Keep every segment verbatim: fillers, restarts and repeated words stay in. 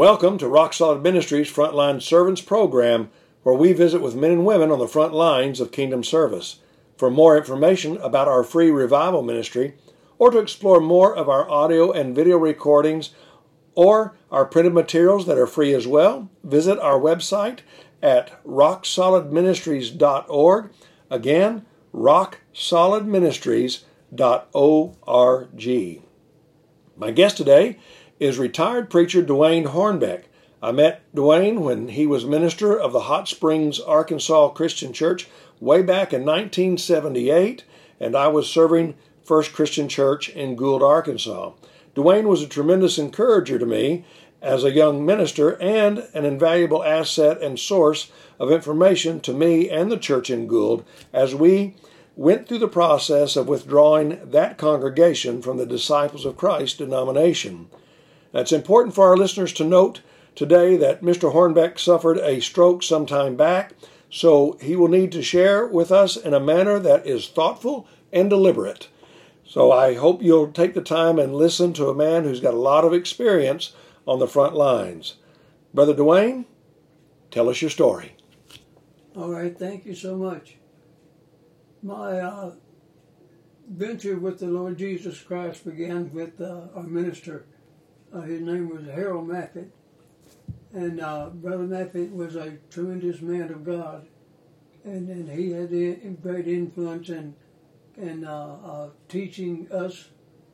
Welcome to Rock Solid Ministries Frontline Servants Program, where we visit with men and women on the front lines of kingdom service. For more information about our free revival ministry, or to explore more of our audio and video recordings, or our printed materials that are free as well, visit our website at rock solid ministries dot org. Again, rock solid ministries dot org. My guest today is retired preacher Dwayne Hornbeck. I met Dwayne when he was minister of the Hot Springs, Arkansas Christian Church way back in nineteen seventy-eight, and I was serving First Christian Church in Gould, Arkansas. Dwayne was a tremendous encourager to me as a young minister and an invaluable asset and source of information to me and the church in Gould as we went through the process of withdrawing that congregation from the Disciples of Christ denomination. It's important for our listeners to note today that Mister Hornbeck suffered a stroke some time back, so he will need to share with us in a manner that is thoughtful and deliberate. So I hope you'll take the time and listen to a man who's got a lot of experience on the front lines. Brother Dwayne, tell us your story. All right, thank you so much. My uh, venture with the Lord Jesus Christ began with uh, our minister. Uh, his name was Harold Moffitt. And uh, Brother Moffitt was a tremendous man of God. And, and he had a great influence in, in uh, uh, teaching us.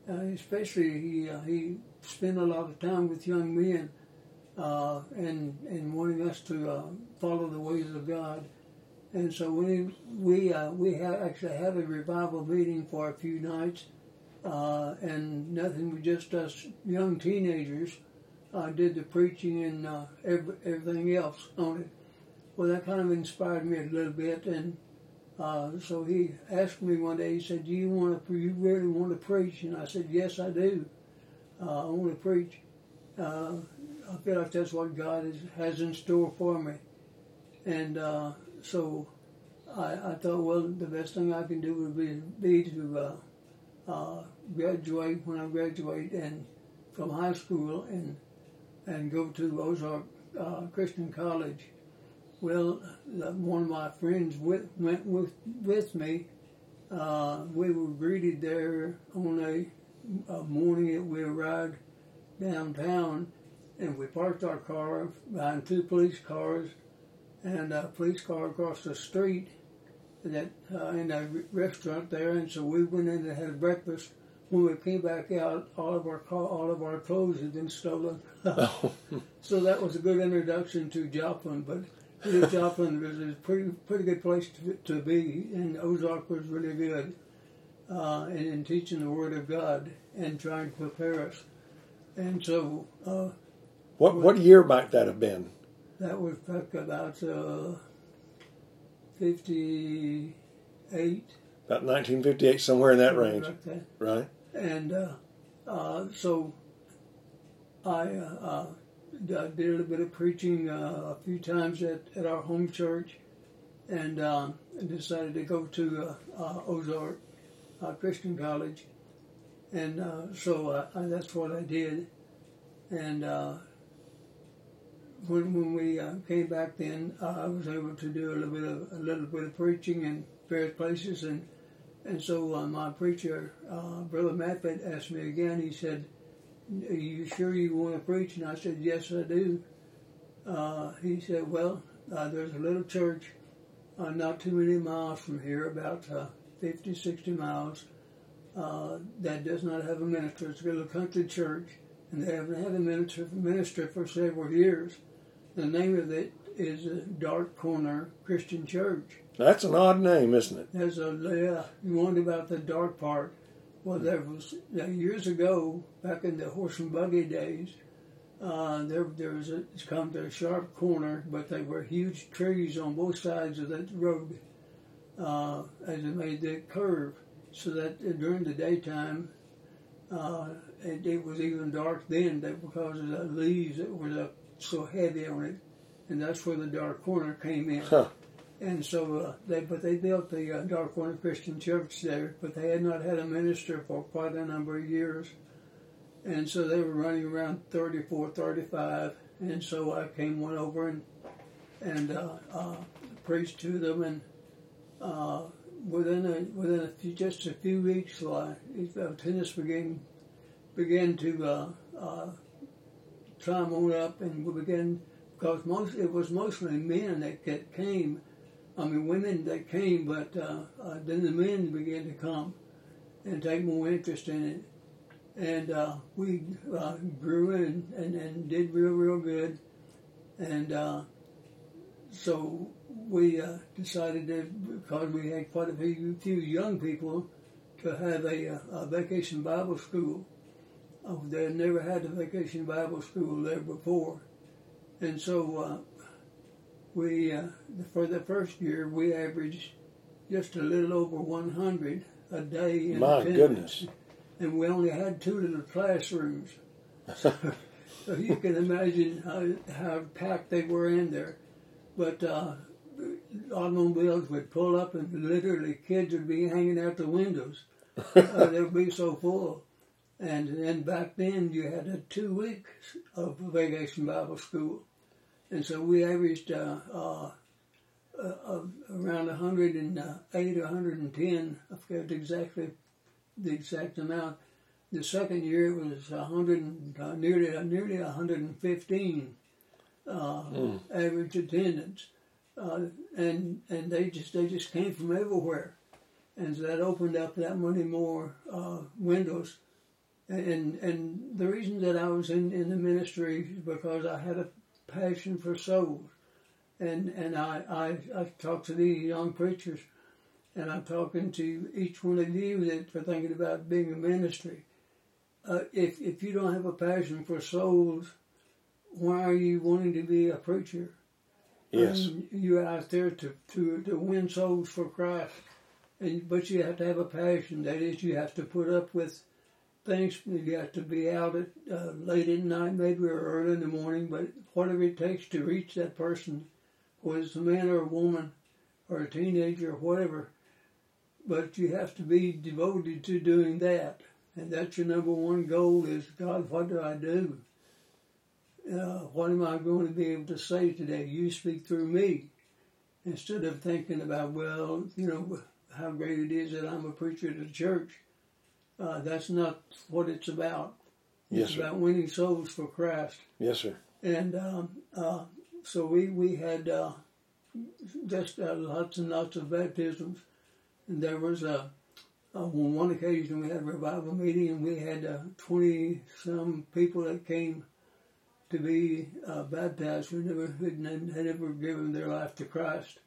Uh, especially he uh, he spent a lot of time with young men uh, and and wanting us to uh, follow the ways of God, and so we we uh, we ha- actually had a revival meeting for a few nights, uh, and nothing but just us young teenagers uh, did the preaching and uh, every, everything else on it. Well, that kind of inspired me a little bit, and Uh, so he asked me one day, he said, do you want to, you really want to preach? And I said, yes, I do. Uh, I want to preach. Uh, I feel like that's what God is, has in store for me. And uh, so I, I thought, well, the best thing I can do would be, be to uh, uh, graduate when I graduate and from high school and and go to Ozark uh, Christian College. Well, one of my friends with, went with, with me. Uh, we were greeted there on a, a morning that we arrived downtown, and we parked our car behind two police cars and a police car across the street that uh, in a restaurant there. And so we went in and had breakfast. When we came back out, all of our car, all of our clothes had been stolen. So that was a good introduction to Joplin, but. Joplin was a pretty, pretty good place to, to be, and Ozark was really good uh, in, in teaching the Word of God and trying to prepare us. And so... Uh, what what, what year might that have been? That was back about uh, fifty-eight. About nineteen fifty-eight, somewhere in that range. Like that. Right. And uh, uh, so I... Uh, uh, I did a little bit of preaching uh, a few times at, at our home church, and uh, decided to go to uh, uh, Ozark uh, Christian College, and uh, so uh, I, that's what I did. And uh, when when we uh, came back, then uh, I was able to do a little bit of a little bit of preaching in various places, and and so uh, my preacher, uh, Brother Moffitt, asked me again. He said, are you sure you want to preach? And I said, yes, I do. Uh, he said, well, uh, there's a little church uh, not too many miles from here, about uh, fifty, sixty miles, uh, that does not have a minister. It's a little country church, and they haven't had a minister, minister for several years. The name of it is Dark Corner Christian Church. That's an odd name, isn't it? There's a, yeah, you wonder about the dark part. Well, there was years ago, back in the horse and buggy days, uh, there there was a, it's come to a sharp corner, but there were huge trees on both sides of that road uh, as it made that curve, so that during the daytime, uh, it, it was even dark then because of the leaves that were uh, so heavy on it, and that's where the dark corner came in. Huh. And so, uh, they, but they built the uh, Dark Corner Christian Church there, but they had not had a minister for quite a number of years. And so they were running around thirty-four, thirty-five And so I came went over and and uh, uh, preached to them, and uh, within a, within a few, just a few weeks, like, attendance began began to uh, uh, climb on up, and we began because most it was mostly men that, that came. I mean, women that came, but uh, uh, then the men began to come and take more interest in it. And uh, we uh, grew and, and, and did real, real good. And uh, so we uh, decided that because we had quite a few, few young people to have a, a vacation Bible school. Oh, they had never had a vacation Bible school there before. And so uh, we, uh, for the first year, we averaged just a little over one hundred a day. In My attendance. Goodness. And we only had two little classrooms. So, so you can imagine how, how packed they were in there. But uh, automobiles would pull up and literally kids would be hanging out the windows. Uh, they would be so full. And then back then you had a two weeks of vacation Bible school. And so we averaged uh, uh, uh, around one hundred eight or one hundred ten, I forget exactly the exact amount. The second year was one hundred, uh, nearly, nearly one hundred fifteen uh, mm. average attendance, uh, and and they just they just came from everywhere, and so that opened up that many more uh, windows. And and the reason that I was in, in the ministry is because I had a passion for souls, and and I I, I talked to these young preachers. And I'm talking to each one of you that are thinking about being a ministry. Uh, if if you don't have a passion for souls, why are you wanting to be a preacher? Yes, um, you're out there to, to to win souls for Christ, and but you have to have a passion. That is, you have to put up with things. You have to be out at uh, late at night, maybe, or early in the morning. But whatever it takes to reach that person, whether it's a man or a woman, or a teenager, or whatever. But you have to be devoted to doing that, and that's your number one goal: is God, what do I do? Uh, what am I going to be able to say today? You speak through me, instead of thinking about, well, you know, how great it is that I'm a preacher to the church. Uh, that's not what it's about. Yes, it's sir. About winning souls for Christ. Yes, sir. And um, uh, so we we had uh, just uh, lots and lots of baptisms. And there was a, a, on one occasion we had a revival meeting, and we had uh, twenty-some people that came to be uh, baptized who never, had never given their life to Christ.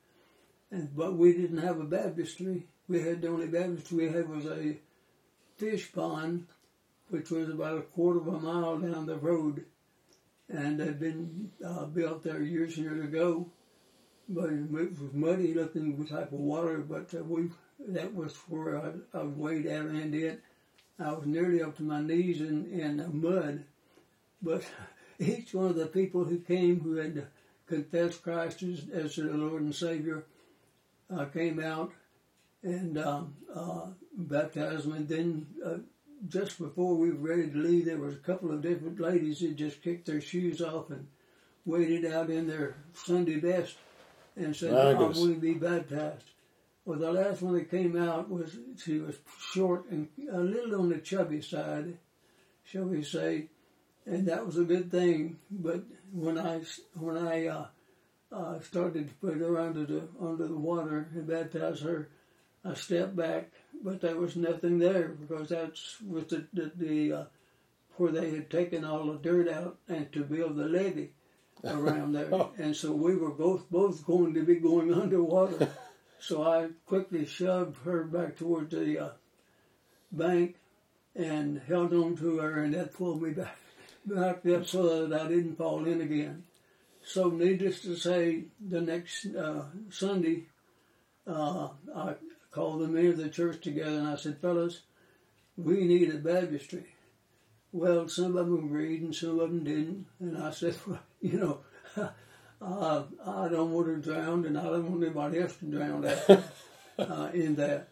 And but we didn't have a baptistry. We had the only baptistry we had was a fish pond, which was about a quarter of a mile down the road, and had been uh, built there years and years ago. But it was muddy looking type of water, but uh, we. That was where I, I was way down in it. I was nearly up to my knees in, in the mud. But each one of the people who came who had confessed Christ as, as their Lord and Savior uh, came out and um, uh, baptized them. And then uh, just before we were ready to leave, there was a couple of different ladies who just kicked their shoes off and waded out in their Sunday best and said, "I want to be baptized." Well, the last one that came out was, she was short and a little on the chubby side, shall we say, and that was a good thing. But when I when I uh, uh, started to put her under the under the water and baptize her, I stepped back, but there was nothing there because that's with the the, the uh, where they had taken all the dirt out and to build the levee around there, oh. And so we were both both going to be going underwater. So I quickly shoved her back toward the uh, bank and held on to her, and that pulled me back, back up so that I didn't fall in again. So needless to say, the next uh, Sunday, uh, I called the men of the church together, and I said, "Fellas, we need a baptistry." Well, some of them agreed, and some of them didn't. And I said, well, you know, Uh, I don't want to drown, and I don't want anybody else to drown after, uh, in that.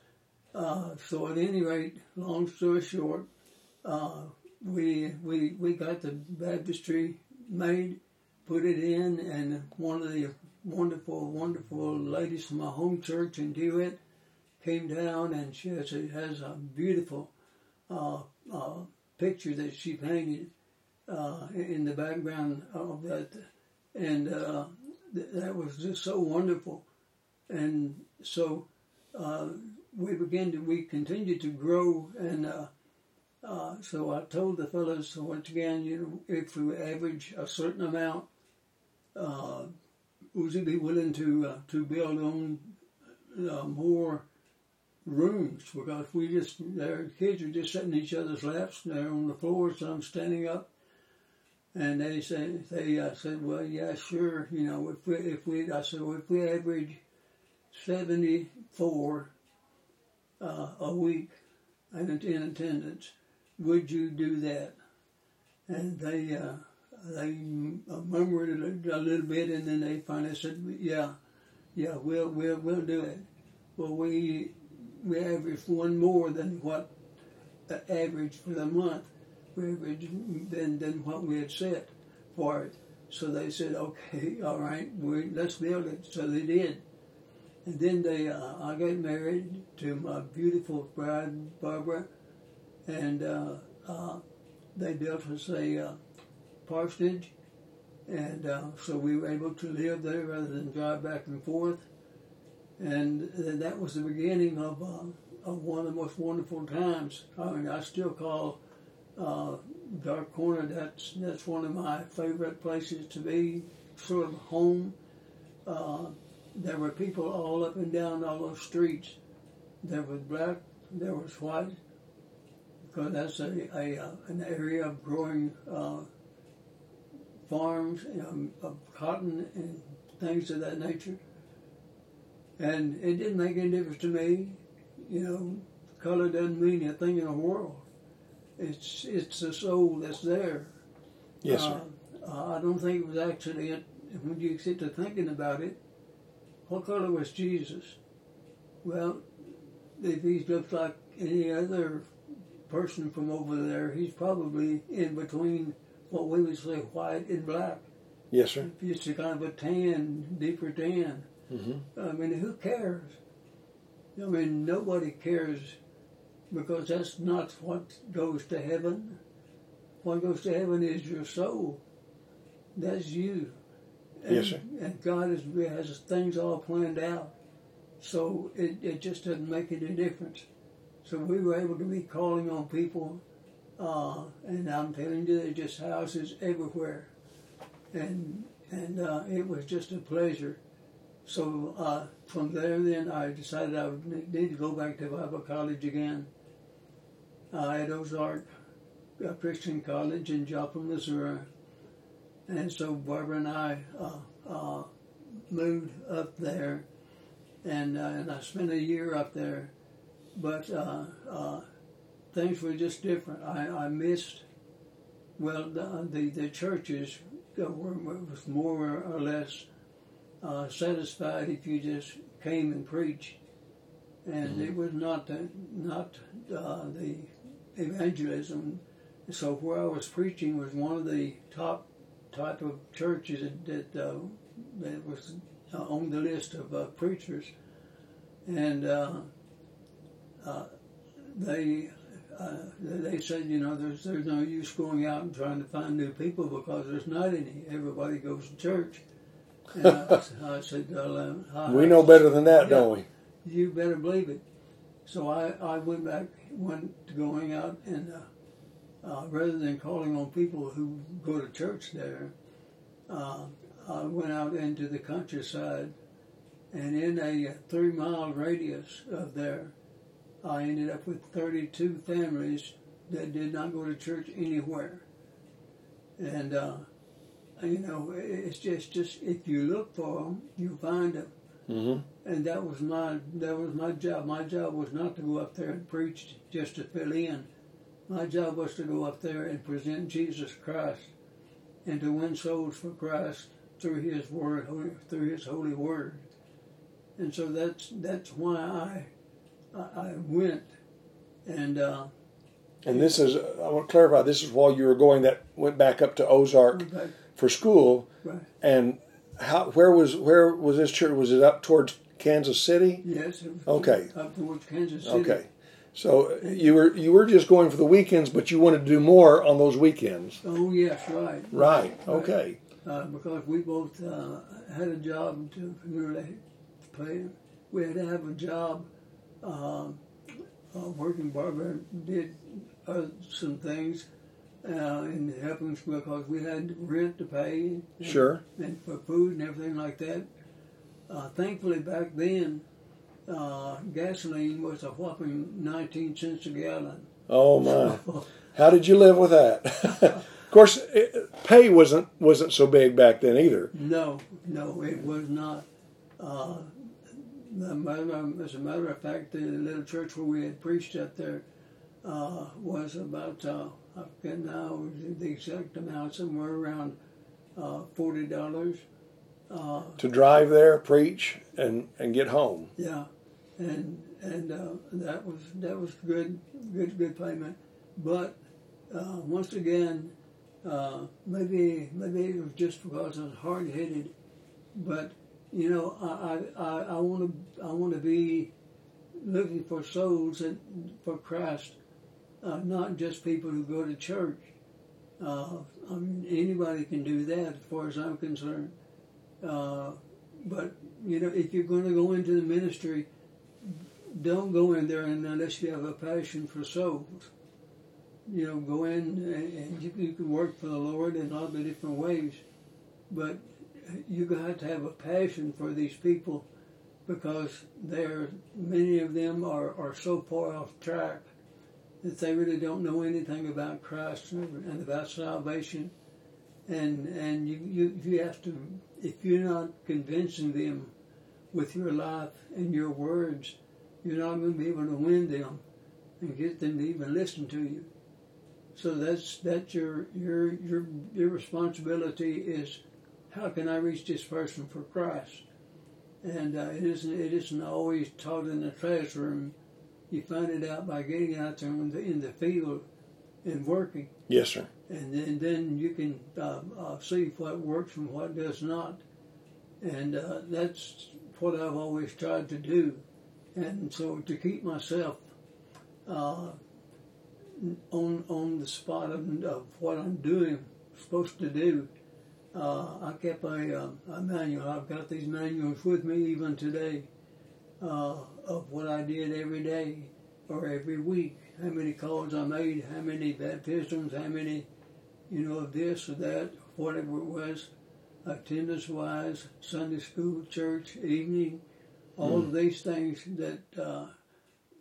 Uh, so at any rate, long story short, uh, we we we got the baptistry made, put it in, and one of the wonderful, wonderful ladies from my home church in DeWitt came down, and she has a, has a beautiful uh, uh, picture that she painted uh, in the background of that, and uh, th- that was just so wonderful. And so uh, we began to, we continued to grow, and uh, uh, so I told the fellows, once again, you know, if we average a certain amount, uh, would you be willing to uh, to build on uh, more rooms? Because we just, their kids are just sitting in each other's laps, and they're on the floor, some standing up, and they say, they I said, well, yeah, sure, you know, if we, if we, I said, well, if we average seventy-four uh, a week in attendance, would you do that? And they uh, they murmured a little bit, and then they finally said, yeah, yeah, we'll we'll we'll do it. Well, we we averaged one more than what the average for the month. We averaged than than what we had set for it. So they said, okay, all right, we let's build it. So they did. And then they, uh, I got married to my beautiful bride, Barbara, and uh, uh, they built us a uh, parsonage, and uh, so we were able to live there rather than drive back and forth. And that was the beginning of, uh, of one of the most wonderful times. I mean, I still call uh, Dark Corner, that's, that's one of my favorite places to be, sort of home. Uh, There were people all up and down all those streets. There was black, there was white, because that's a, a uh, an area of growing uh, farms, um, of cotton and things of that nature. And it didn't make any difference to me. You know, color doesn't mean a thing in the world. It's it's the soul that's there. Yes, sir. Uh, I don't think it was accident when you get to thinking about it. What color was Jesus? Well, if he looked like any other person from over there, he's probably in between what we would say white and black. Yes, sir. It's a kind of a tan, deeper tan. Mm-hmm. I mean, who cares? I mean, nobody cares, because that's not what goes to heaven. What goes to heaven is your soul. That's you. And, yes, sir. And God is, has things all planned out, so it, it just doesn't make any difference. So we were able to be calling on people, uh, and I'm telling you, there's just houses everywhere, and and uh, it was just a pleasure. So uh, from there, then I decided I would need to go back to Bible college again. I had Ozark Christian College in Joplin, Missouri. And so Barbara and I uh, uh, moved up there, and uh, and I spent a year up there, but uh, uh, things were just different. I, I missed, well, the the, the churches were, were more or less uh, satisfied if you just came and preached, and mm-hmm. It was not the, not uh, the evangelism. So where I was preaching was one of the top type of churches that that, uh, that was uh, on the list of uh, preachers, and uh, uh, they uh, they said, you know, there's there's no use going out and trying to find new people, because there's not any. Everybody goes to church. And I, I said, well, I, we know better than that, yeah, don't we? You better believe it. So I, I went back, went to going out and. Uh, Uh, rather than calling on people who go to church there, uh, I went out into the countryside, and in a three-mile radius of there, I ended up with thirty-two families that did not go to church anywhere. And, uh, you know, it's just, just if you look for them, you find them. Mm-hmm. And that was my that was my job. My job was not to go up there and preach just to fill in. My job was to go up there and present Jesus Christ and to win souls for Christ through His Word, through His Holy Word. And so that's that's why I I went. And uh, and this is, I want to clarify, this is while you were going that went back up to Ozark for school. Right. And how? Where was where was this church? Was it up towards Kansas City? Yes. It was okay. Up towards Kansas City. Okay. So you were you were just going for the weekends, but you wanted to do more on those weekends. Oh yes, right. Right. Right. Okay. Uh, because we both uh, had a job to really play. We had to have a job. Uh, uh, working barber did uh, some things uh, in helping us because we had rent to pay. And, sure. And for food and everything like that. Uh, thankfully, back then, uh, gasoline was a whopping nineteen cents a gallon. Oh my! How did you live with that? Of course, it, pay wasn't wasn't so big back then either. No, no, it was not. Uh, as a matter of fact, the little church where we had preached up there uh, was about, uh, I forget now the exact amount, somewhere around uh, forty dollars. Uh, to drive there, preach, and, and get home. Yeah, and and uh, that was that was good, good, good payment. But uh, once again. Uh, maybe maybe it was just because I was hard-headed, but you know I I I want to I want to be looking for souls and for Christ, uh, not just people who go to church. Uh, I mean, anybody can do that, as far as I'm concerned. Uh, but you know, if you're going to go into the ministry, don't go in there unless you have a passion for souls. You know, go in and you, you can work for the Lord in all the different ways, but you got to have a passion for these people because they're many of them are, are so far off track that they really don't know anything about Christ and about salvation, and and you you, you have to, if you're not convincing them with your life and your words, you're not going to be able to win them and get them to even listen to you. So that's that's your your your your responsibility is how can I reach this person for Christ? And uh, it isn't it isn't always taught in the classroom. You find it out by getting out there in the, in the field and working. Yes, sir. And then then you can uh, uh, see what works and what does not. And uh, that's what I've always tried to do. And so to keep myself. Uh, on on the spot of, of what I'm doing, supposed to do. Uh, I kept a, uh, a manual. I've got these manuals with me even today uh, of what I did every day or every week, how many calls I made, how many baptisms, how many, you know, of this or that, whatever it was, attendance-wise, Sunday school, church, evening, all mm. of these things that... Uh,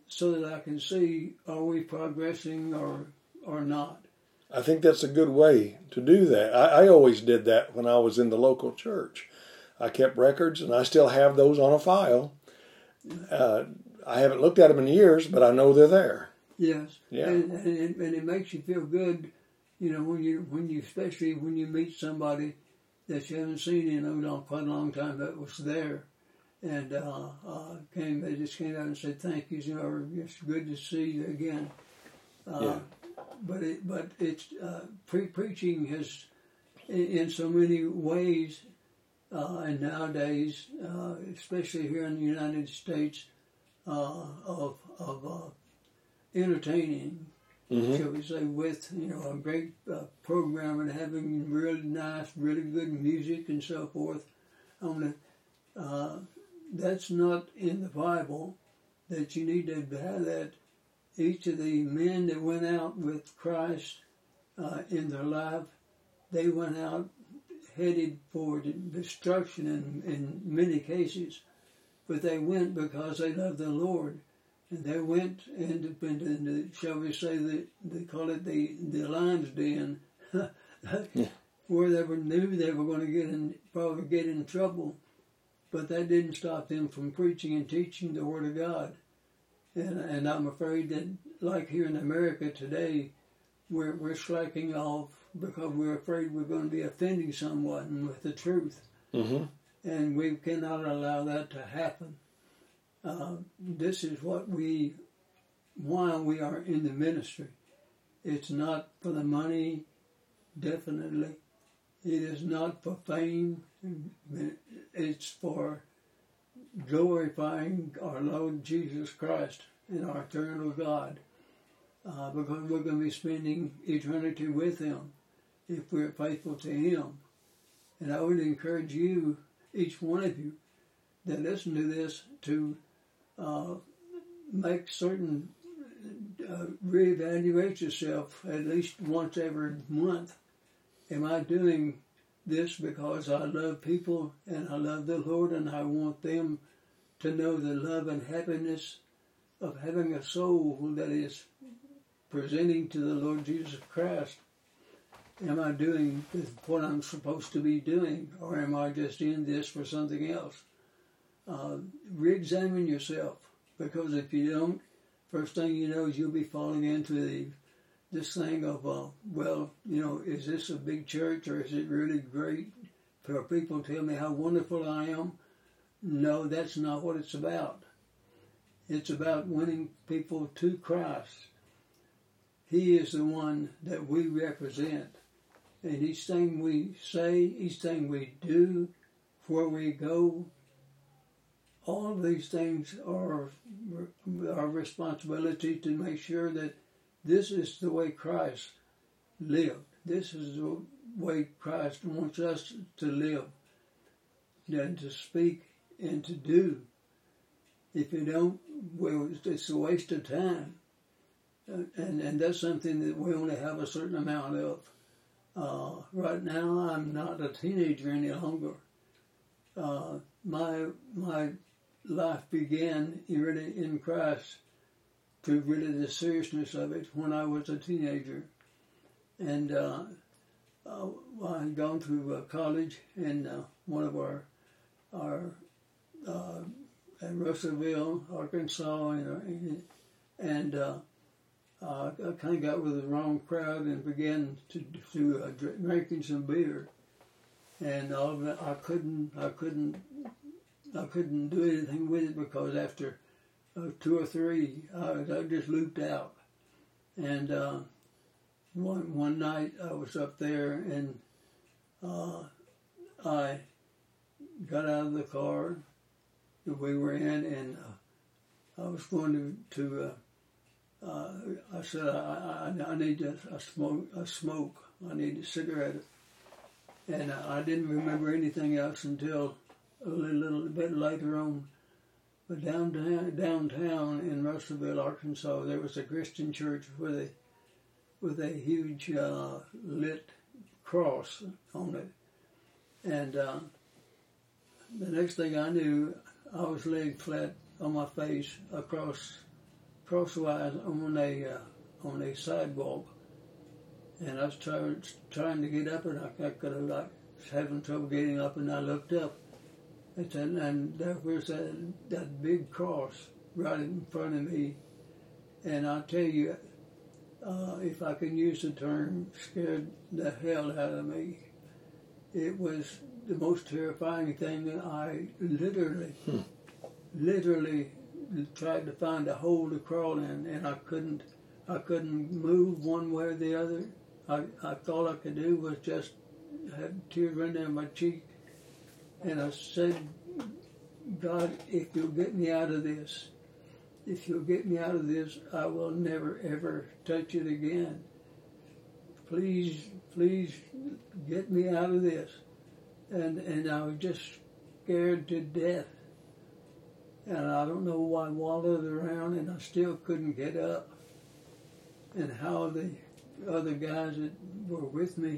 so that I can see, are we progressing or or not? I think that's a good way to do that. I, I always did that when I was in the local church. I kept records, and I still have those on a file. Uh, I haven't looked at them in years, but I know they're there. Yes. Yeah. And, and, it, and it makes you feel good, you know, when you, when you especially when you meet somebody that you haven't seen in a, quite a long time that was there. And uh, uh, came, they just came out and said, "Thank you, you know, it's good to see you again." Uh, yeah. But it, but it's uh, pre- preaching has, in, in so many ways, uh, and nowadays, uh, especially here in the United States, uh, of of uh, entertaining, mm-hmm. shall we say, with you know a great uh, program and having really nice, really good music and so forth. On the uh, That's not in the Bible, that you need to have that. Each of the men that went out with Christ uh, in their life, they went out headed for destruction in, in many cases, but they went because they loved the Lord, and they went into, into shall we say, the, they call it the, the lion's den, yeah. where they were, knew they were going to get in, probably get in trouble. But that didn't stop them from preaching and teaching the Word of God. And, and I'm afraid that, like here in America today, we're, we're slacking off because we're afraid we're going to be offending someone with the truth. Mm-hmm. And we cannot allow that to happen. Uh, this is what we, why we are in the ministry. It's not for the money, definitely. It is not for fame. It's for glorifying our Lord Jesus Christ and our eternal God. Uh, because we're going to be spending eternity with Him if we're faithful to Him. And I would encourage you, each one of you, that listen to this, to uh, make certain, uh, reevaluate yourself at least once every month. Am I doing this because I love people and I love the Lord and I want them to know the love and happiness of having a soul that is presenting to the Lord Jesus Christ? Am I doing what I'm supposed to be doing, or am I just in this for something else? Uh, re-examine yourself, because if you don't, first thing you know is you'll be falling into the this thing of, uh, well, you know, is this a big church or is it really great? For people tell me how wonderful I am. No, that's not what it's about. It's about winning people to Christ. He is the one that we represent. And each thing we say, each thing we do, where we go, all of these things are our responsibility to make sure that this is the way Christ lived. This is the way Christ wants us to live, and to speak and to do. If you don't, well, it's a waste of time. And and that's something that we only have a certain amount of. Uh, right now, I'm not a teenager any longer. Uh, my my life began really in Christ, to really the seriousness of it, when I was a teenager, and uh, I had gone through uh, college, and uh, one of our our uh, at Russellville, Arkansas, and and. Uh, Uh, I kind of got with the wrong crowd and began to to uh, drinking some beer, and all of that, I couldn't, I couldn't, I couldn't do anything with it, because after uh, two or three, I, I just looped out. And uh, one one night I was up there, and uh, I got out of the car that we were in, and uh, I was going to to. Uh, Uh, I said, I, I, I need a, a smoke, a smoke. I need a cigarette. And I, I didn't remember anything else until a little, little bit later on. But downtown, downtown in Russellville, Arkansas, there was a Christian church with a, with a huge uh, lit cross on it. And uh, the next thing I knew, I was laying flat on my face across crosswise on a uh, on a sidewalk, and I was try, trying to get up, and I, I could have like having trouble getting up, and I looked up, and, and there was that, that big cross right in front of me, and I tell you, uh, if I can use the term, scared the hell out of me. It was the most terrifying thing that I literally, hmm. literally. tried to find a hole to crawl in, and I couldn't. I couldn't move one way or the other. I, I all I could do was just have tears run down my cheek, and I said, "God, if you'll get me out of this, if you'll get me out of this, I will never ever touch it again. Please, please get me out of this." And and I was just scared to death. And I don't know why I wallowed around, and I still couldn't get up. And how the other guys that were with me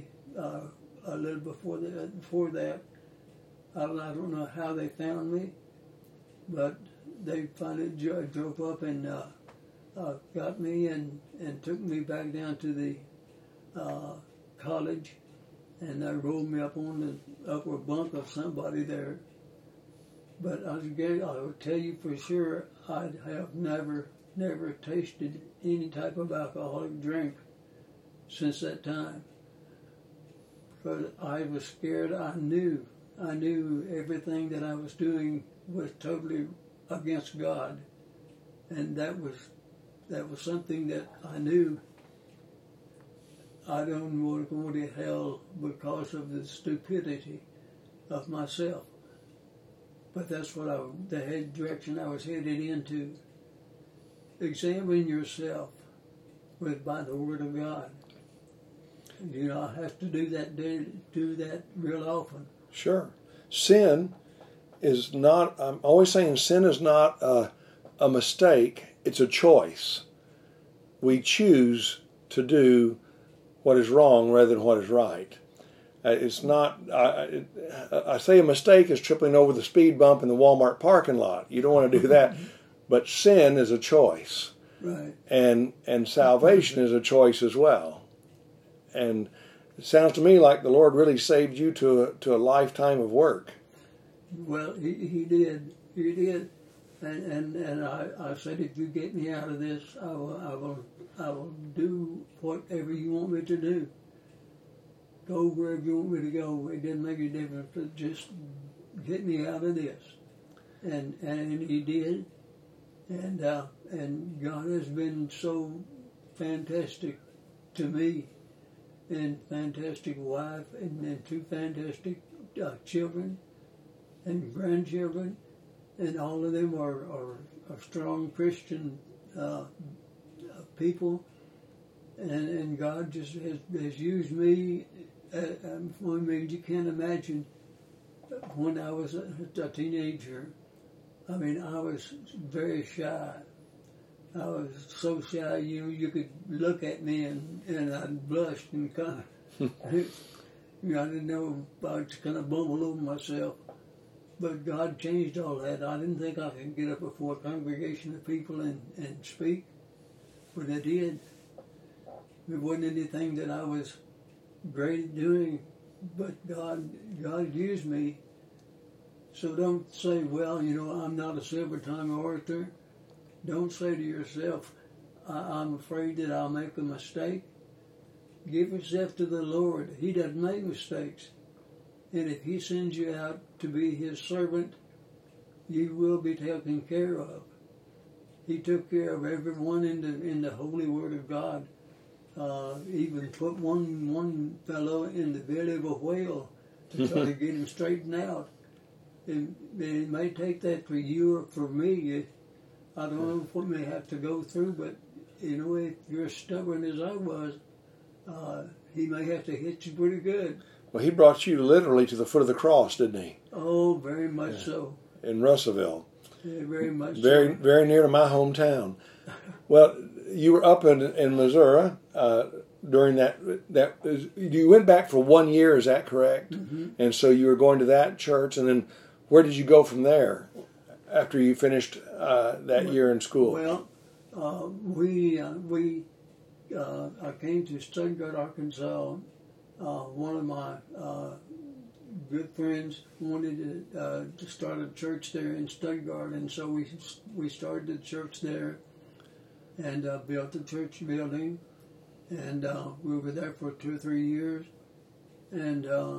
uh, a little before that, before that I, I don't know how they found me, but they finally drove up and uh, uh, got me and, and took me back down to the uh, college, and they rolled me up on the upper bunk of somebody there. But I will tell you for sure, I have never, never tasted any type of alcoholic drink since that time. But I was scared. I knew. I knew everything that I was doing was totally against God. And that was that was something that I knew I don't want to go to hell because of the stupidity of myself. But that's what I, the head direction I was headed into. Examine yourself with by the Word of God. You know, I have to do that daily, do that real often. Sure. Sin is not, I'm always saying sin is not a, a mistake, it's a choice. We choose to do what is wrong rather than what is right. Uh, it's not, I, I, I say a mistake is tripping over the speed bump in the Walmart parking lot. You don't want to do that. But sin is a choice. Right. And and salvation is a choice as well. And it sounds to me like the Lord really saved you to a, to a lifetime of work. Well, he, he did. He did. And and, and I, I said, if you get me out of this, I will, I will I will do whatever you want me to do. Go wherever you want me to go. It didn't make a difference. Just get me out of this. And and he did. And uh, and God has been so fantastic to me, and fantastic wife, and then two fantastic uh, children and grandchildren, and all of them are, are, are strong Christian uh, people, and, and God just has, has used me. Uh, I mean, you can't imagine when I was a, a teenager. I mean, I was very shy. I was so shy, you know, you could look at me and, and I blushed and kind of, you know, I didn't know, I was kind of bumbled over myself. But God changed all that. I didn't think I could get up before a congregation of people and, and speak, but I did. There wasn't anything that I was great at doing, but God, God used me. So don't say, well, you know, I'm not a silver-tongued orator. Don't say to yourself, I- I'm afraid that I'll make a mistake. Give yourself to the Lord. He doesn't make mistakes. And if He sends you out to be His servant, you will be taken care of. He took care of everyone in the in the holy Word of God. Uh, even put one one fellow in the belly of a whale to try to get him straightened out. And it may take that for you or for me. I don't know what may have to go through, but you know, if you're stubborn as I was, uh, He may have to hit you pretty good. Well, He brought you literally to the foot of the cross, didn't He? Oh, very much yeah. so. In Russellville. Yeah, very much very, so. Very near to my hometown. Well, you were up in, in Missouri uh, during that, that... You went back for one year, is that correct? Mm-hmm. And so you were going to that church, and then... Where did you go from there after you finished uh, that well, year in school? Well, uh, we uh, we uh, I came to Stuttgart, Arkansas. Uh, one of my uh, good friends wanted to, uh, to start a church there in Stuttgart, and so we we started the church there and uh, built the church building, and uh, we were there for two or three years, and uh,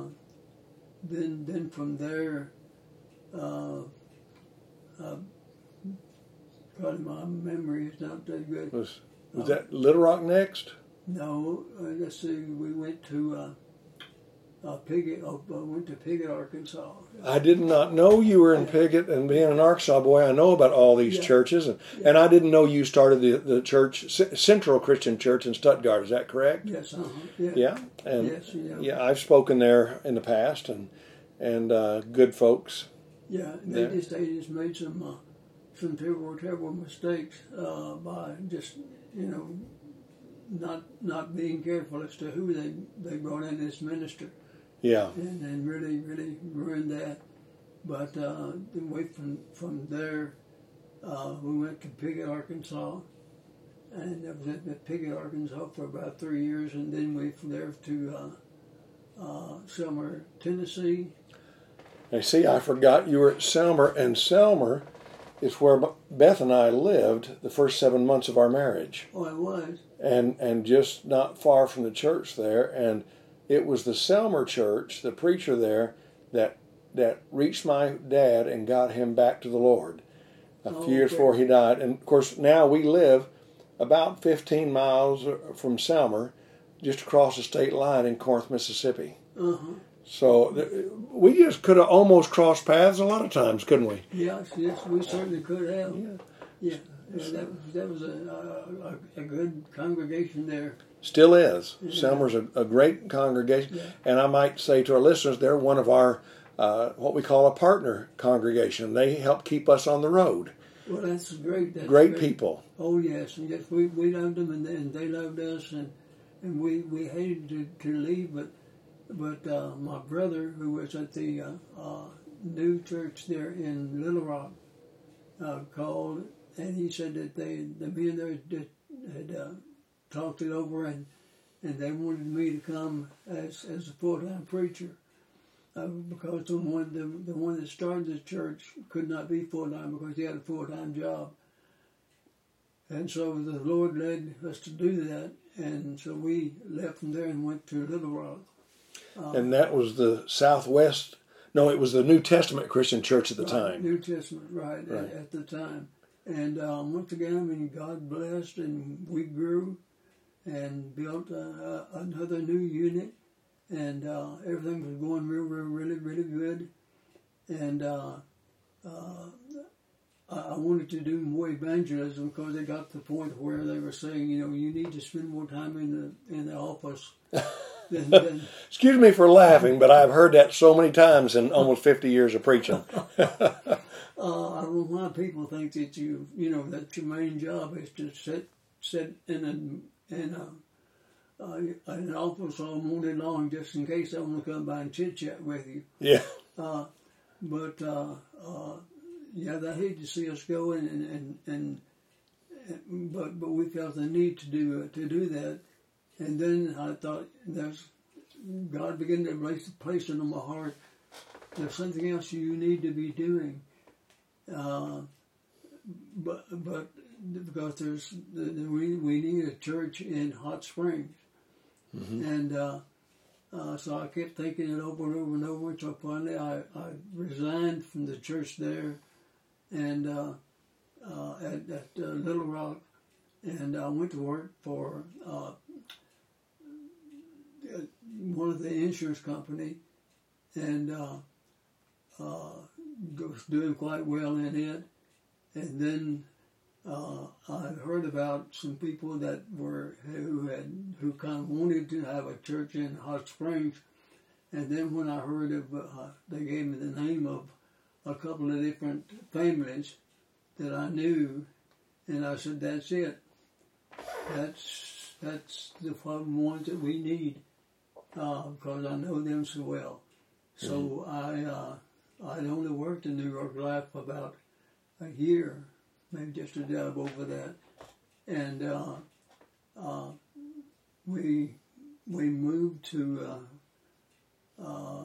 then then from there. Uh, uh, probably my memory is not that good. Was, was uh, that Little Rock next? No, uh, let's see. We went to uh, uh, Piggott. Uh, went to Piggott, Arkansas. I did not know you were in Piggott, and being an Arkansas boy, I know about all these yeah. churches, and, yeah. and I didn't know you started the the church C- Central Christian Church in Stuttgart. Is that correct? Yes. Uh-huh. Yeah. yeah. And yes, yeah. yeah, I've spoken there in the past, and and uh, good folks. Yeah, they yeah. just they just made some uh, some terrible terrible mistakes uh, by just you know not not being careful as to who they, they brought in as minister. Yeah, and, and really really ruined that. But uh, then we from from there uh, we went to Piggott, Arkansas, and I was at Piggott, Arkansas for about three years, and then we from there to uh, uh, Selmer, Tennessee. Now, see, I forgot you were at Selmer, and Selmer is where Beth and I lived the first seven months of our marriage. Oh, it was. And and just not far from the church there, and it was the Selmer church, the preacher there, that that reached my dad and got him back to the Lord a oh, few years okay. before he died. And, of course, now we live about fifteen miles from Selmer just across the state line in Corinth, Mississippi. Uh-huh. So th- we just could have almost crossed paths a lot of times, couldn't we? Yes, yes, we certainly could have. Yeah, yeah. yeah that was, that was a, a, a good congregation there. Still is. Yeah. Selmer's a, a great congregation. Yeah. And I might say to our listeners, they're one of our, uh, what we call a partner congregation. They help keep us on the road. Well, that's great. That's great, great people. Oh, yes. And yes, we, we loved them, and they, and they loved us, and, and we, we hated to, to leave, but but uh, my brother, who was at the uh, uh, new church there in Little Rock, uh, called, and he said that they, the men there did, had uh, talked it over, and, and they wanted me to come as, as a full-time preacher. Uh, because the one the, the one that started the church could not be full-time because he had a full-time job. And so the Lord led us to do that, and so we left from there and went to Little Rock. Um, and that was the Southwest, no, it was the New Testament Christian Church at the right, time. New Testament, right, right. At, at the time. And um, once again, I mean, God blessed, and we grew and built a, a, another new unit. And uh, everything was going real, real, really, really good. And uh, uh, I wanted to do more evangelism because they got to the point where they were saying, you know, you need to spend more time in the in the office. than, than... Excuse me for laughing, but I've heard that so many times in almost fifty years of preaching. uh, I don't know why people think that you, you know, that your main job is to sit sit in a in a. Uh, an office all morning long just in case I want to come by and chit-chat with you. Yeah. Uh, but, uh, uh, yeah, they hate to see us go, and, and, and, and but, but we felt the need to do uh, to do that. And then I thought, there's, God began to place, place it on my heart, there's something else you need to be doing. Uh, but, but, because there's, we, we needed a church in Hot Springs. Mm-hmm. And uh, uh, so I kept thinking it over and over and over until finally I, I resigned from the church there and uh, uh, at, at uh, Little Rock, and I went to work for uh, one of the insurance company, and uh, uh, was doing quite well in it. And then Uh, I heard about some people that were who had who kind of wanted to have a church in Hot Springs, and then when I heard of, uh, they gave me the name of a couple of different families that I knew, and I said, "That's it. That's that's the ones that we need uh, because I know them so well." Mm-hmm. So I uh, I'd only worked in New York Life about a year. Maybe just a dab over that, and uh, uh, we we moved to uh, uh,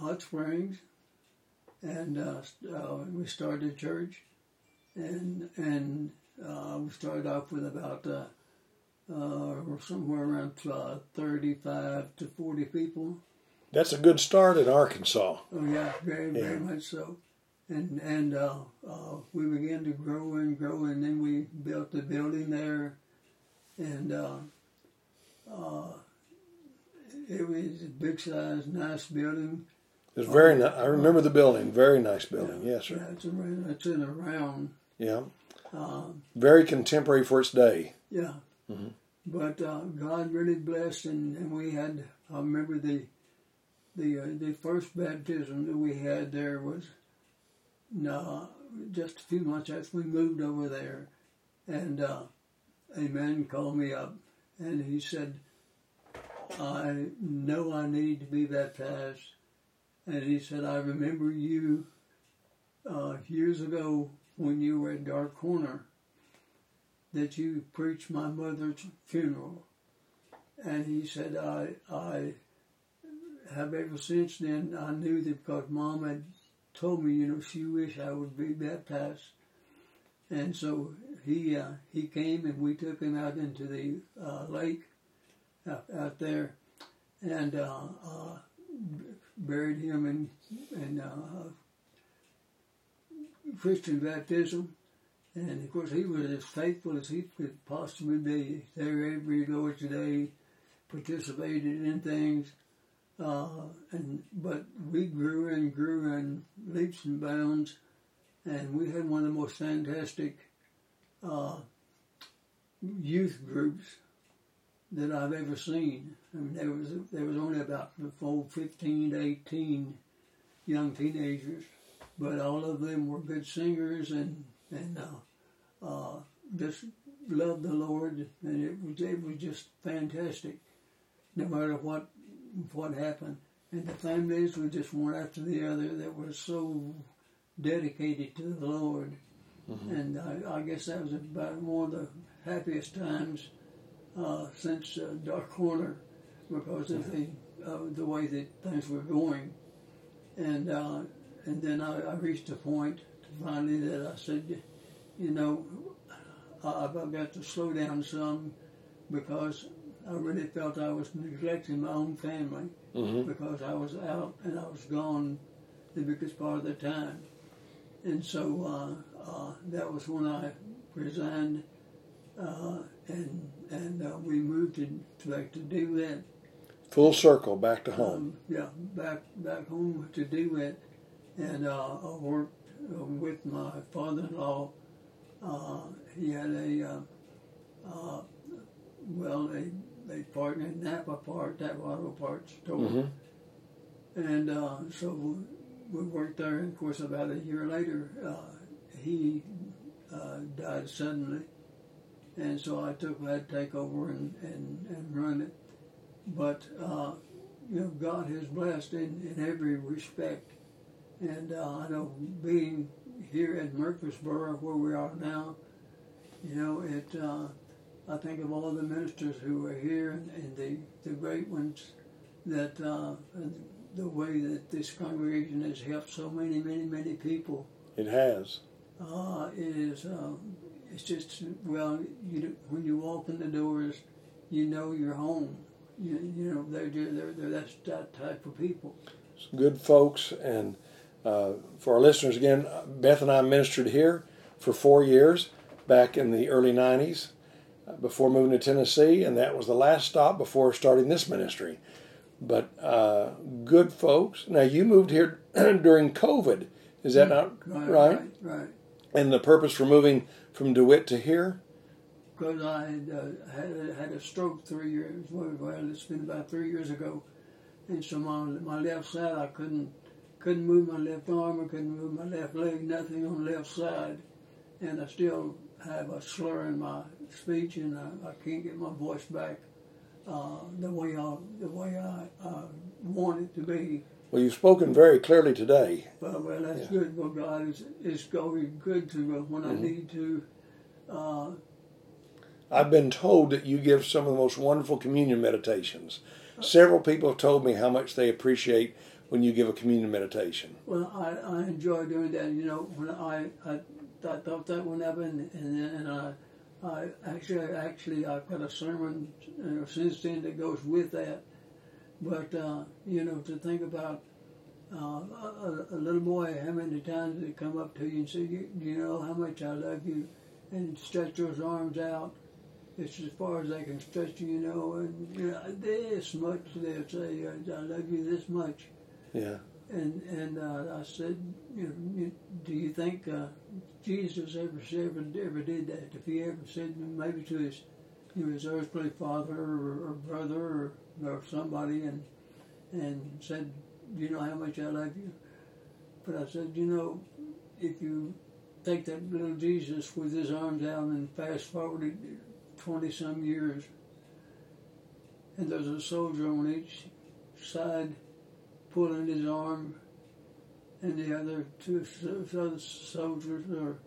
Hot Springs, and uh, uh, we started a church, and and uh, we started off with about uh, uh, somewhere around uh, thirty-five to forty people. That's a good start in Arkansas. Oh yeah, very yeah. very much so. And and uh, uh, we began to grow and grow, and then we built a building there, and uh, uh, it was a big size, nice building. It was very nice. I remember the building. Very nice building. Yeah, yes, sir. Yeah, it's, around, it's in a round. Yeah. Um, very contemporary for its day. Yeah. Mm-hmm. But uh, God really blessed, and, and we had. I remember the the uh, the first baptism that we had there was. No, just a few months after we moved over there, and uh, a man called me up, and he said, "I know I need to be baptized," and he said, "I remember you uh, years ago when you were at Dark Corner, that you preached my mother's funeral," and he said, "I I have ever since then I knew that because Mom had." Told me, you know, she wished I would be baptized, and so he uh, he came and we took him out into the uh, lake out, out there, and uh, uh, buried him in in uh, Christian baptism, and of course he was as faithful as he could possibly be. There every Lord's Day, participated in things, uh, and but we grew and grew in leaps and bounds, and we had one of the most fantastic uh, youth groups that I've ever seen. I mean, there was there was only about four, fifteen to eighteen young teenagers, but all of them were good singers and and uh, uh, just loved the Lord, and it was it was just fantastic. No matter what what happened, and the families were just one after the other that were so dedicated to the Lord, mm-hmm. and I, I guess that was about one of the happiest times. Uh, since uh, Dark Corner, because of the uh, the way that things were going, and uh, and then I, I reached a point finally that I said, you know, I've, I've got to slow down some, because I really felt I was neglecting my own family, mm-hmm. because I was out and I was gone the biggest part of the time, and so uh, uh, that was when I resigned. Uh, and and uh, we moved to, back to DeWitt. Full circle, back to home. Um, yeah, back back home to DeWitt, and uh, I worked uh, with my father-in-law. Uh, he had a uh, uh, well, a, a partner in Napa Part, Napa Auto Parts store, mm-hmm. and uh, so we worked there. And of course, about a year later, uh, he uh, died suddenly. And so I took that take over and, and, and run it. But, uh, you know, God has blessed in, in every respect. And uh, I know being here in Murfreesboro, where we are now, you know, it. Uh, I think of all the ministers who are here and, and the, the great ones, that uh, the way that this congregation has helped so many, many, many people. It has. Uh, it is... Uh, It's just, well, you, when you walk in the doors, you know you're home. You, you know, they're, they're, they're that's that type of people. Good folks. And uh, for our listeners, again, Beth and I ministered here for four years back in the early nineties uh, before moving to Tennessee. And that was the last stop before starting this ministry. But uh, good folks. Now, you moved here during COVID. Is that not right? Right, right. right. And the purpose for moving from DeWitt to here? Because I had, uh, had, had a stroke three years, well, it's been about three years ago. And so my, my left side, I couldn't couldn't move my left arm, I couldn't move my left leg, nothing on the left side. And I still have a slur in my speech, and I, I can't get my voice back uh, the way I, the way I, I want it to be. Well, you've spoken very clearly today. Well, well that's yeah. good. Well, God is is going good to me when mm-hmm. I need to. Uh, I've been told that you give some of the most wonderful communion meditations. Uh, Several people have told me how much they appreciate when you give a communion meditation. Well, I, I enjoy doing that. You know, when I I, I thought that one up, and and, and I I actually actually I've got a sermon uh, since then that goes with that. But, uh, you know, to think about uh, a, a little boy, how many times they come up to you and say, you, you know, how much I love you, and stretch those arms out. It's as far as they can stretch you, you know, and you know, this much, they'll say, I love you this much. Yeah. And and uh, I said, you know, do you think uh, Jesus ever, ever, ever did that? If he ever said maybe to his, you know, his earthly father or, or brother or or somebody and and said, you know how much I love you? But I said, you know, if you take that little Jesus with his arms out and fast forward it twenty-some years, and there's a soldier on each side pulling his arm, and the other two other soldiers are,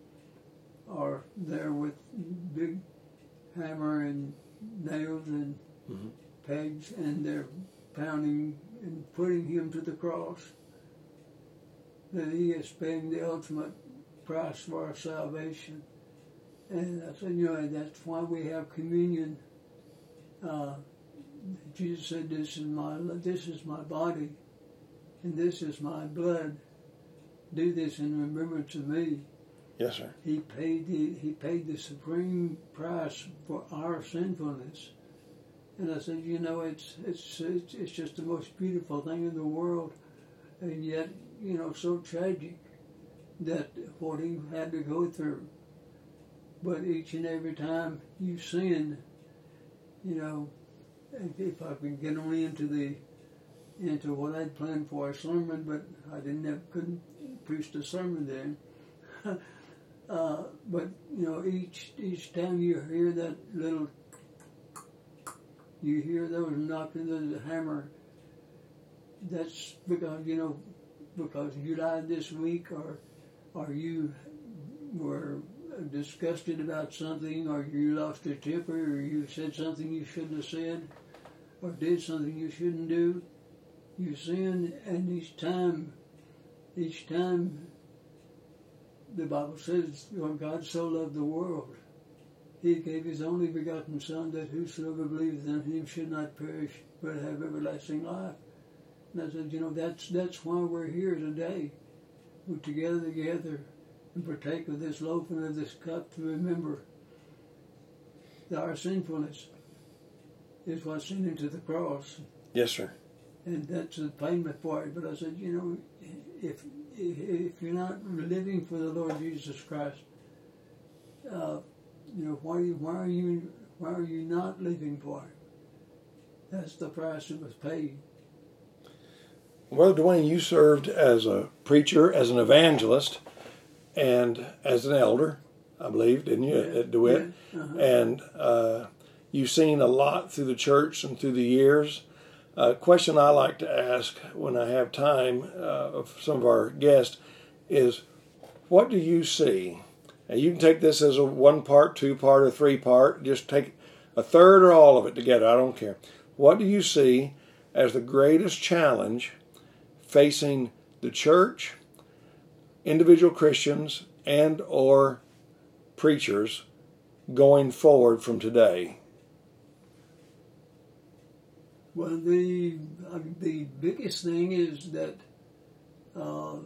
are there with big hammer and nails and mm-hmm. pegs, and they're pounding and putting him to the cross, that he is paying the ultimate price for our salvation. And I said, you know, that's why we have communion. Uh, Jesus said, "This is my this is my body, and this is my blood. Do this in remembrance of me." Yes, sir. He paid the he paid the supreme price for our sinfulness. And I said, you know, it's it's it's just the most beautiful thing in the world, and yet, you know, so tragic that what he had to go through. But each and every time you sin, you know, if I could get on into the into what I'd planned for a sermon, but I didn't have, couldn't preach the sermon then. uh, but you know, each each time you hear that little. You hear those knocking of the hammer, that's because, you know, because you died this week, or or you were disgusted about something, or you lost a temper, or you said something you shouldn't have said, or did something you shouldn't do. You sin, and each time, each time, the Bible says, God so loved the world. He gave His only begotten Son, that whosoever believes in Him should not perish, but have everlasting life. And I said, you know, that's that's why we're here today. We're together together and partake of this loaf and of this cup to remember that our sinfulness is what sent Him to the cross. Yes, sir. And that's the payment for it. But I said, you know, if if you're not living for the Lord Jesus Christ, uh, you know, why, why are you why are you not living for it? That's the price that was paid. Well, Dwayne, you served as a preacher, as an evangelist, and as an elder, I believe, didn't you, yeah. at DeWitt? Yeah. Uh-huh. And uh, you've seen a lot through the church and through the years. A question I like to ask when I have time uh, of some of our guests is, what do you see? And you can take this as a one part, two part, or three part. Just take a third or all of it together. I don't care. What do you see as the greatest challenge facing the church, individual Christians, and or preachers going forward from today? Well, the uh, the biggest thing is that uh,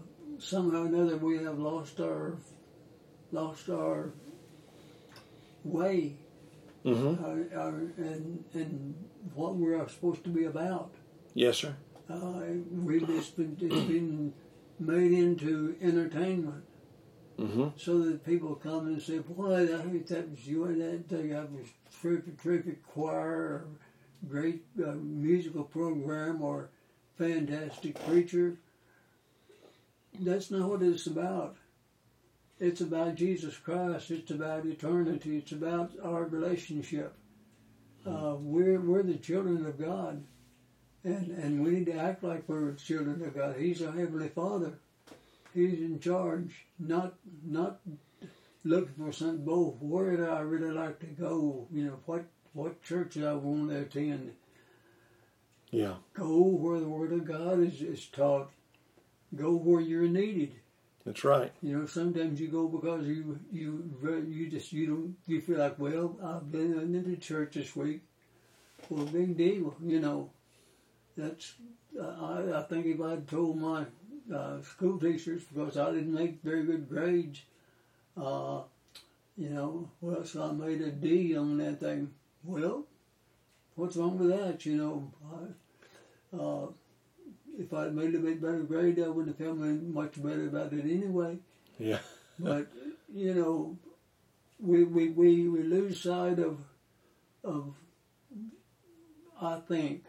somehow or another we have lost our lost our way, mm-hmm. our, our, and and what we're supposed to be about. Yes, sir. Uh, really, it's been, it's been made into entertainment, mm-hmm. so that people come and say, "Boy, I think that was you and that thing. I was terrific, terrific choir, or great uh, musical program, or fantastic preacher." That's not what it's about. It's about Jesus Christ. It's about eternity. It's about our relationship. Uh, we're we're the children of God, and and we need to act like we're children of God. He's our Heavenly Father. He's in charge. Not not looking for something. Oh, where do I really like to go? You know, what what church do I want to attend? Yeah. Go where the Word of God is is taught. Go where you're needed. That's right. You know, sometimes you go because you you you just you don't you feel like, well, I've been in the church this week. Well, big deal, you know. That's I I think if I'd told my uh, school teachers, because I didn't make very good grades, uh, you know, well, so I made a D on that thing. Well, what's wrong with that? You know, I, uh, if I had made a bit better grade, I wouldn't have felt much better about it anyway. Yeah. But, you know, we, we we we lose sight of, of I think,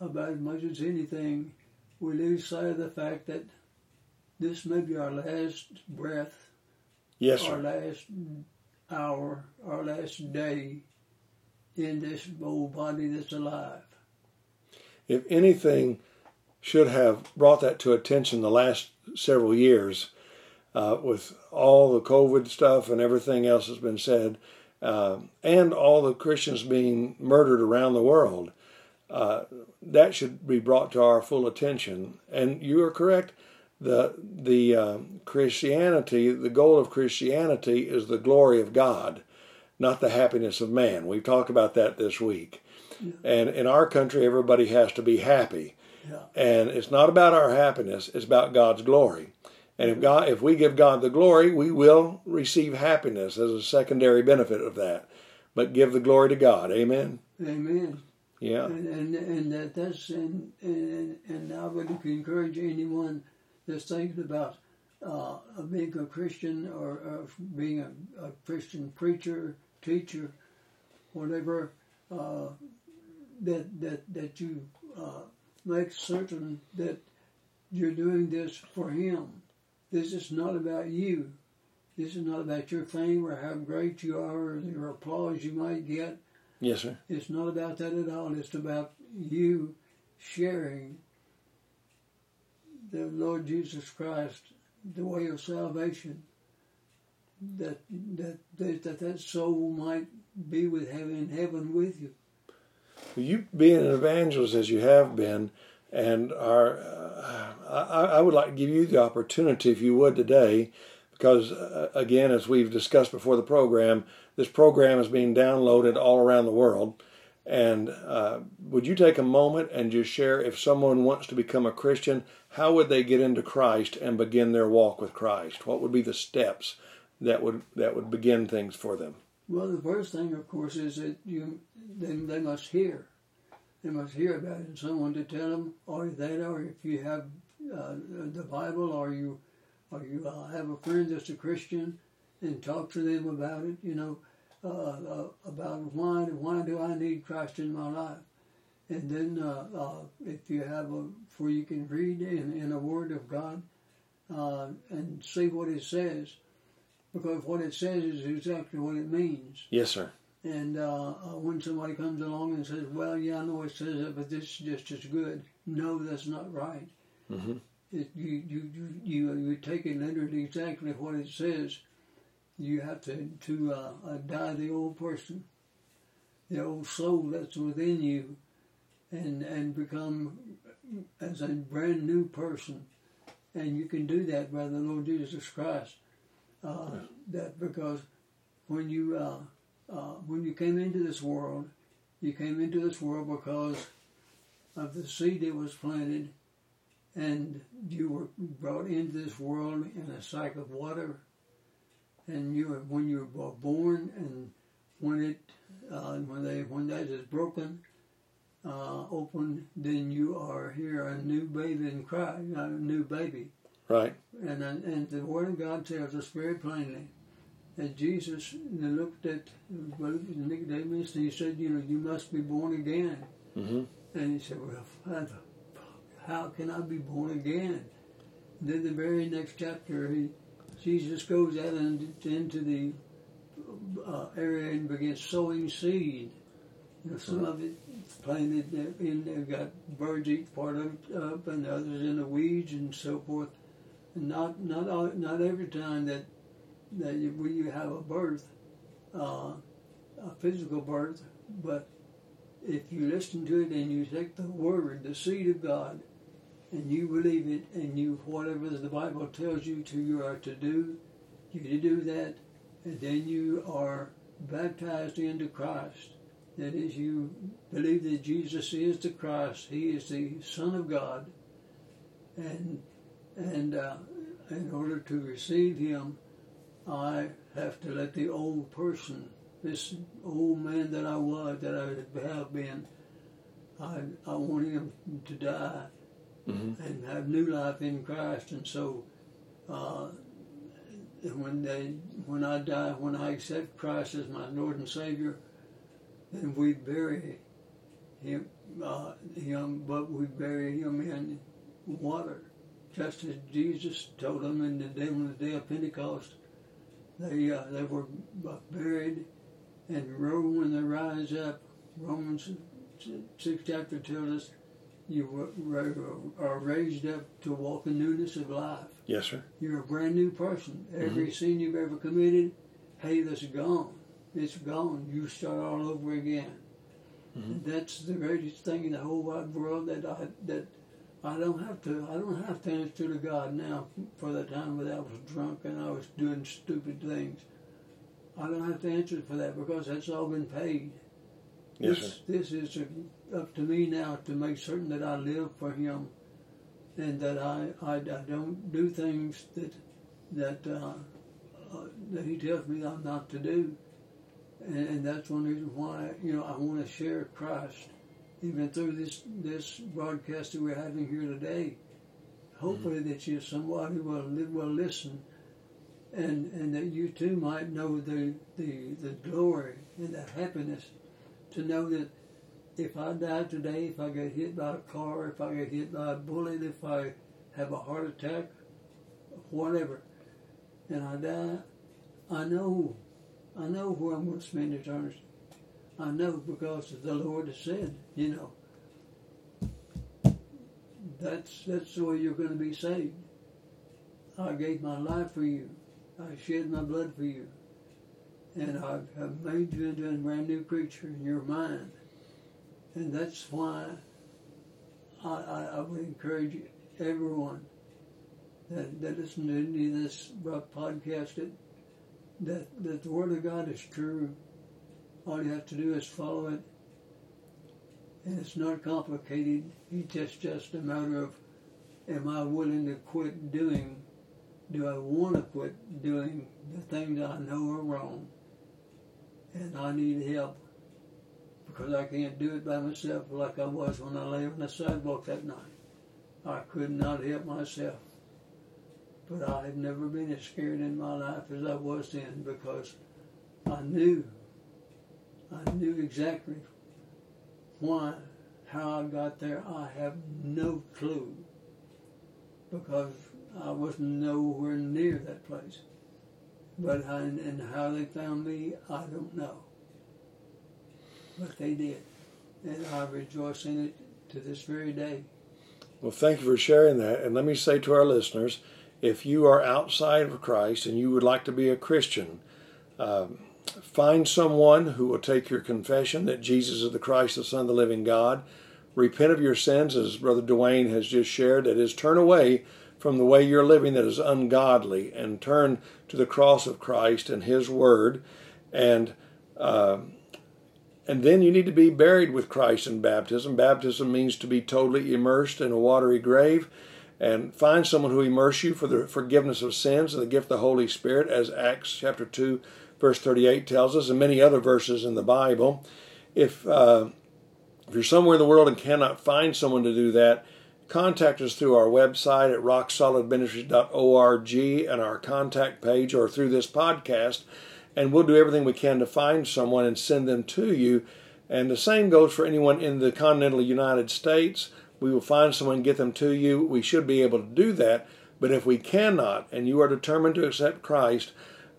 about as much as anything, we lose sight of the fact that this may be our last breath. Yes, sir. Our last hour, our last day in this old body that's alive. If anything should have brought that to attention the last several years uh, with all the COVID stuff and everything else that's been said, uh, and all the Christians being murdered around the world, uh, that should be brought to our full attention. And you are correct. The, the uh, Christianity, the goal of Christianity is the glory of God, not the happiness of man. We've talked about that this week. Yeah. And in our country, everybody has to be happy. Yeah. And it's not about our happiness. It's about God's glory. And if God, if we give God the glory, we will receive happiness as a secondary benefit of that. but give the glory to God. Amen? Amen. Yeah. And, and, and that that's, and, and, and I would encourage anyone that's thinking about uh, being a Christian or uh, being a, a Christian preacher, teacher, whatever, uh, that, that, that you uh, make certain that you're doing this for Him. This is not about you. This is not about your fame or how great you are or the applause you might get. Yes, sir. It's not about that at all. It's about you sharing the Lord Jesus Christ, the way of salvation, that that that, that, that soul might be with heaven, heaven with you. You being an evangelist as you have been, and are, uh, I, I would like to give you the opportunity, if you would, today. Because, uh, again, as we've discussed before the program, this program is being downloaded all around the world. And uh, would you take a moment and just share, if someone wants to become a Christian, how would they get into Christ and begin their walk with Christ? What would be the steps that would that would begin things for them? Well, the first thing, of course, is that you they, they must hear. They must hear about it. And someone to tell them, or that, or if you have uh, the Bible, or you... or you uh, have a friend that's a Christian and talk to them about it, you know, uh, uh, about why, why do I need Christ in my life? And then uh, uh, if you have a, for you can read in, in the Word of God uh, and see what it says, because what it says is exactly what it means. Yes, sir. And uh, when somebody comes along and says, well, yeah, I know it says that, but this is just as good. No, that's not right. Mm-hmm. It, you, you, you, you take it literally exactly what it says. You have to, to uh, die the old person, the old soul that's within you, and, and become as a brand new person. And you can do that by the Lord Jesus Christ. Uh, yes. That because when you, uh, uh, when you came into this world, you came into this world because of the seed that was planted. And you were brought into this world in a sack of water. And you, when you were born, and when it, uh, when they, when that is broken, uh, open, then you are here a new baby in Christ, a new baby. Right. And and the Word of God tells us very plainly that Jesus looked at Nicodemus and He said, you know, you must be born again. Mm-hmm. And he said, well, Father, how can I be born again? And then the very next chapter, he, Jesus goes out and into the uh, area and begins sowing seed. You know, some of it planted in there, got birds eat part of it up, and others in the weeds and so forth. And not not all, not every time that that you, when you have a birth, uh, a physical birth, but if you listen to it and you take the Word, the seed of God, and you believe it, and you whatever the Bible tells you to you are to do, you do that, and then you are baptized into Christ. That is, you believe that Jesus is the Christ, He is the Son of God, and and uh, in order to receive Him, I have to let the old person, this old man that I was, that I have been, I I want him to die, mm-hmm. and have new life in Christ. And so, uh, when they when I die, when I accept Christ as my Lord and Savior, then we bury him. Uh, him, but we bury him in water, just as Jesus told them in the day on the day of Pentecost. They uh, they were buried. And Rome, when they rise up, Romans six chapter tells us, you are raised up to walk in newness of life. Yes, sir. You're a brand new person. Every mm-hmm. sin you've ever committed, hey, that's gone. It's gone. You start all over again. Mm-hmm. And that's the greatest thing in the whole wide world, that I that I don't have to I don't have to answer to God now for the time when I was drunk and I was doing stupid things. I don't have to answer for that because that's all been paid. Yes, this, sir. This is up to me now to make certain that I live for Him, and that I, I, I don't do things that that uh, uh, that He tells me I'm not to do. And, and that's one reason why, you know, I want to share Christ, even through this, this broadcast that we're having here today. Hopefully mm-hmm. that you're somebody who will, will listen, and, and that you too might know the, the, the glory and the happiness to know that if I die today, if I get hit by a car, if I get hit by a bullet, if I have a heart attack, whatever, and I die, I know, I know where I'm going to spend eternity. I know, because the Lord has said, you know, that's that's the way you're going to be saved. I gave my life for you. I shed my blood for you. And I have made you into a brand new creature, and you're mine. And that's why I, I, I would encourage everyone that, that listens to any of this podcast, it, that, that the Word of God is true. All you have to do is follow it. And it's not complicated. It's just a matter of, am I willing to quit doing, do I want to quit doing the things I know are wrong? And I need help, because I can't do it by myself like I was when I lay on the sidewalk that night. I could not help myself. But I have never been as scared in my life as I was then, because I knew, I knew exactly why, how I got there. I have no clue, because I was nowhere near that place. But I, and how they found me, I don't know. But they did, and I rejoice in it to this very day. Well, thank you for sharing that. And let me say to our listeners, if you are outside of Christ and you would like to be a Christian, uh, find someone who will take your confession that Jesus is the Christ, the Son of the living God. Repent of your sins, as Brother Dwayne has just shared. That is, turn away from the way you're living that is ungodly, and turn to the cross of Christ and His Word. And... Uh, And then you need to be buried with Christ in baptism. Baptism means to be totally immersed in a watery grave. And find someone who immerses you for the forgiveness of sins and the gift of the Holy Spirit, as Acts chapter two, verse thirty-eight tells us, and many other verses in the Bible. If, uh, if you're somewhere in the world and cannot find someone to do that, contact us through our website at rock solid ministries dot org and our contact page, or through this podcast. And we'll do everything we can to find someone and send them to you. And the same goes for anyone in the continental United States. We will find someone, get them to you. We should be able to do that. But if we cannot, and you are determined to accept Christ,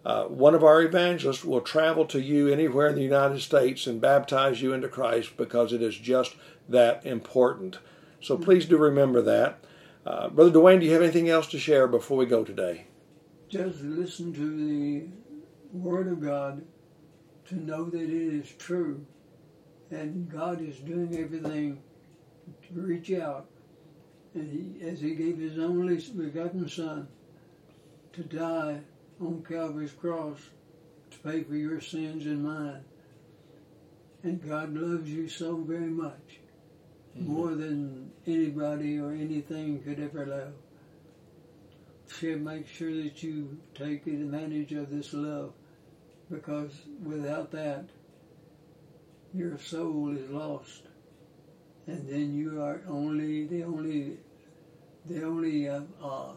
uh, one of our evangelists will travel to you anywhere in the United States and baptize you into Christ, because it is just that important. So please do remember that. Uh, Brother Dwayne, do you have anything else to share before we go today? Just listen to the Word of God to know that it is true, and God is doing everything to reach out, and he, as He gave His only begotten Son to die on Calvary's cross to pay for your sins and mine. And God loves you so very much, mm-hmm. more than anybody or anything could ever love. So make sure that you take advantage of this love, because without that, your soul is lost, and then you are only the only the only uh, uh,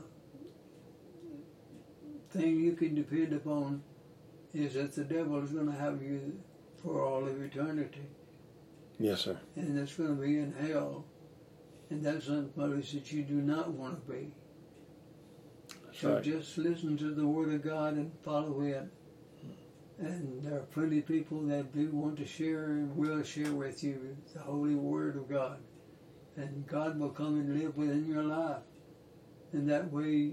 thing you can depend upon is that the devil is going to have you for all of eternity. Yes, sir. And that's going to be in hell, and that's something that you do not want to be. So right. Just listen to the Word of God and follow it. And there are plenty of people that do want to share and will share with you the Holy Word of God. And God will come and live within your life. And that way,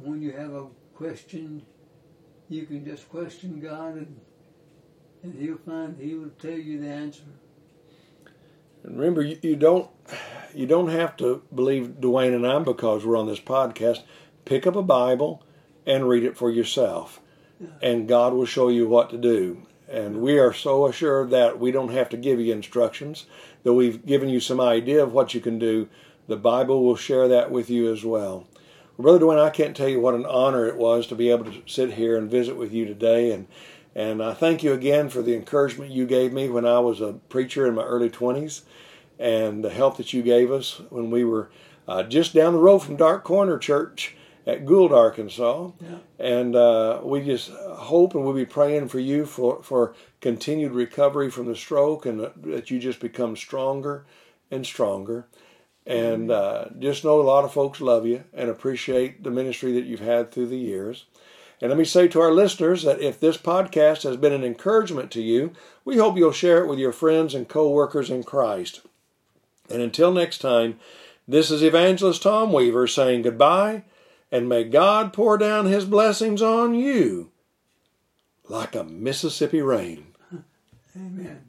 when you have a question, you can just question God, and, and He'll find, He will tell you the answer. And remember, you, you don't you don't have to believe Dwayne and I, because we're on this podcast. Pick up a Bible and read it for yourself, and God will show you what to do. And we are so assured that we don't have to give you instructions, though we've given you some idea of what you can do. The Bible will share that with you as well. Brother Dwayne, I can't tell you what an honor it was to be able to sit here and visit with you today, and And I thank you again for the encouragement you gave me when I was a preacher in my early twenties, and the help that you gave us when we were uh, just down the road from Dark Corner Church at Gould, Arkansas. Yeah. And uh, we just hope, and we'll be praying for you for, for continued recovery from the stroke, and that you just become stronger and stronger. And uh, just know a lot of folks love you and appreciate the ministry that you've had through the years. And let me say to our listeners that if this podcast has been an encouragement to you, we hope you'll share it with your friends and co-workers in Christ. And until next time, this is Evangelist Tom Weaver saying goodbye, and may God pour down his blessings on you like a Mississippi rain. Amen.